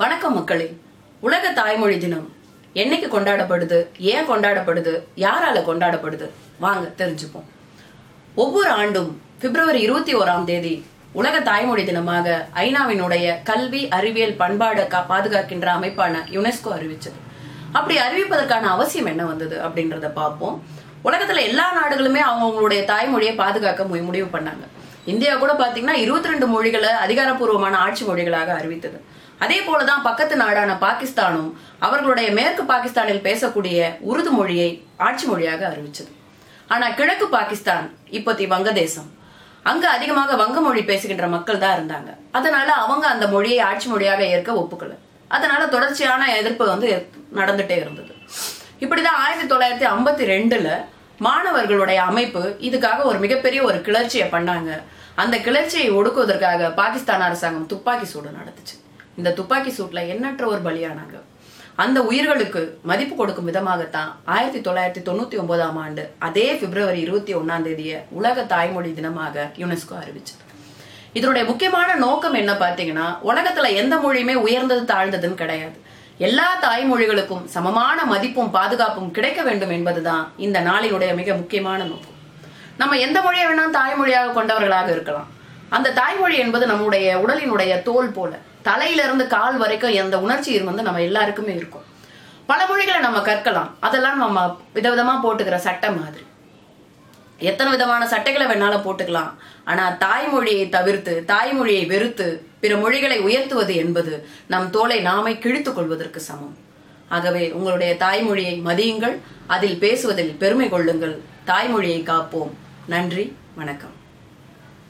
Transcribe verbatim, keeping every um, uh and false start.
வணக்கம் மக்களே. உலக தாய்மொழி தினம் என்னைக்கு கொண்டாடப்படுது, ஏன் கொண்டாடப்படுது, யாரால கொண்டாடப்படுது, வாங்க தெரிஞ்சுப்போம். ஒவ்வொரு ஆண்டும் பிப்ரவரி இருபத்தி ஓராம் தேதி உலக தாய்மொழி தினமாக ஐநாவினுடைய கல்வி, அறிவியல், பண்பாடு பாதுகாக்கின்ற அமைப்பான யுனெஸ்கோ அறிவிச்சது. அப்படி அறிவிப்பதற்கான அவசியம் என்ன வந்தது அப்படின்றத பார்ப்போம். உலகத்துல எல்லா நாடுகளுமே அவங்களுடைய தாய்மொழியை பாதுகாக்க முடிவு பண்ணாங்க. இந்தியா கூட பாத்தீங்கன்னா இருபத்தி ரெண்டு மொழிகளை அதிகாரப்பூர்வமான ஆட்சி மொழிகளாக அறிவித்தது. அதே போலதான் பக்கத்து நாடான பாகிஸ்தானும் அவர்களுடைய மேற்கு பாகிஸ்தானில் பேசக்கூடிய உருது மொழியை ஆட்சி மொழியாக அறிவிச்சது. ஆனா கிழக்கு பாகிஸ்தான் இப்பத்தி வங்கதேசம், அங்க அதிகமாக வங்க மொழி பேசுகின்ற மக்கள் தான் இருந்தாங்க. அதனால அவங்க அந்த மொழியை ஆட்சி மொழியாக ஏற்க ஒப்புக்கல. அதனால தொடர்ச்சியான எதிர்ப்பு வந்து நடந்துட்டே இருந்தது. இப்படிதான் ஆயிரத்தி தொள்ளாயிரத்தி ஐம்பத்தி ரெண்டுல மாணவர்களுடைய அமைப்பு இதுக்காக ஒரு மிகப்பெரிய ஒரு கிளர்ச்சியை பண்ணாங்க. அந்த கிளர்ச்சியை ஒடுக்குவதற்காக பாகிஸ்தான் அரசாங்கம் துப்பாக்கி சூடு நடந்துச்சு. இந்த துப்பாக்கி சூட்ல எண்ணற்ற ஒரு பலியானாங்க. அந்த உயிர்களுக்கு மதிப்பு கொடுக்கும் விதமாகத்தான் ஆயிரத்தி தொள்ளாயிரத்தி தொண்ணூத்தி ஒன்பதாம் ஆண்டு அதே பிப்ரவரி இருபத்தி ஒன்னாம் தேதியை உலக தாய்மொழி தினமாக யுனெஸ்கோ அறிவிச்சது. இதனுடைய முக்கியமான நோக்கம் என்ன பார்த்தீங்கன்னா, உலகத்துல எந்த மொழியுமே உயர்ந்தது தாழ்ந்ததுன்னு கிடையாது. எல்லா தாய்மொழிகளுக்கும் சமமான மதிப்பும் பாதுகாப்பும் கிடைக்க வேண்டும் என்பதுதான் இந்த நாளினுடைய மிக முக்கியமான நோக்கம். நம்ம எந்த மொழியை வேணா தாய்மொழியாக கொண்டவர்களாக இருக்கலாம். அந்த தாய்மொழி என்பது நம்முடைய உடலினுடைய தோல் போல, தலையிலிருந்து கால் வரைக்கும் எந்த உணர்ச்சி வந்து நம்ம எல்லாருக்குமே இருக்கும். பல மொழிகளை நம்ம கற்கலாம். அதெல்லாம் நம்ம விதவிதமா போட்டுக்கிற சட்டை மாதிரி எத்தனை விதமான சட்டைகளை வேணாலும் போட்டுக்கலாம். ஆனா தாய்மொழியை தவிர்த்து, தாய்மொழியை வெறுத்து பிற மொழிகளை உயர்த்துவது என்பது நம் தோலை நாமே கிழித்து கொள்வதற்கு சமம். ஆகவே உங்களுடைய தாய்மொழியை மதியுங்கள், அதில் பேசுவதில் பெருமை கொள்ளுங்கள், தாய்மொழியை காப்போம். நன்றி, வணக்கம்.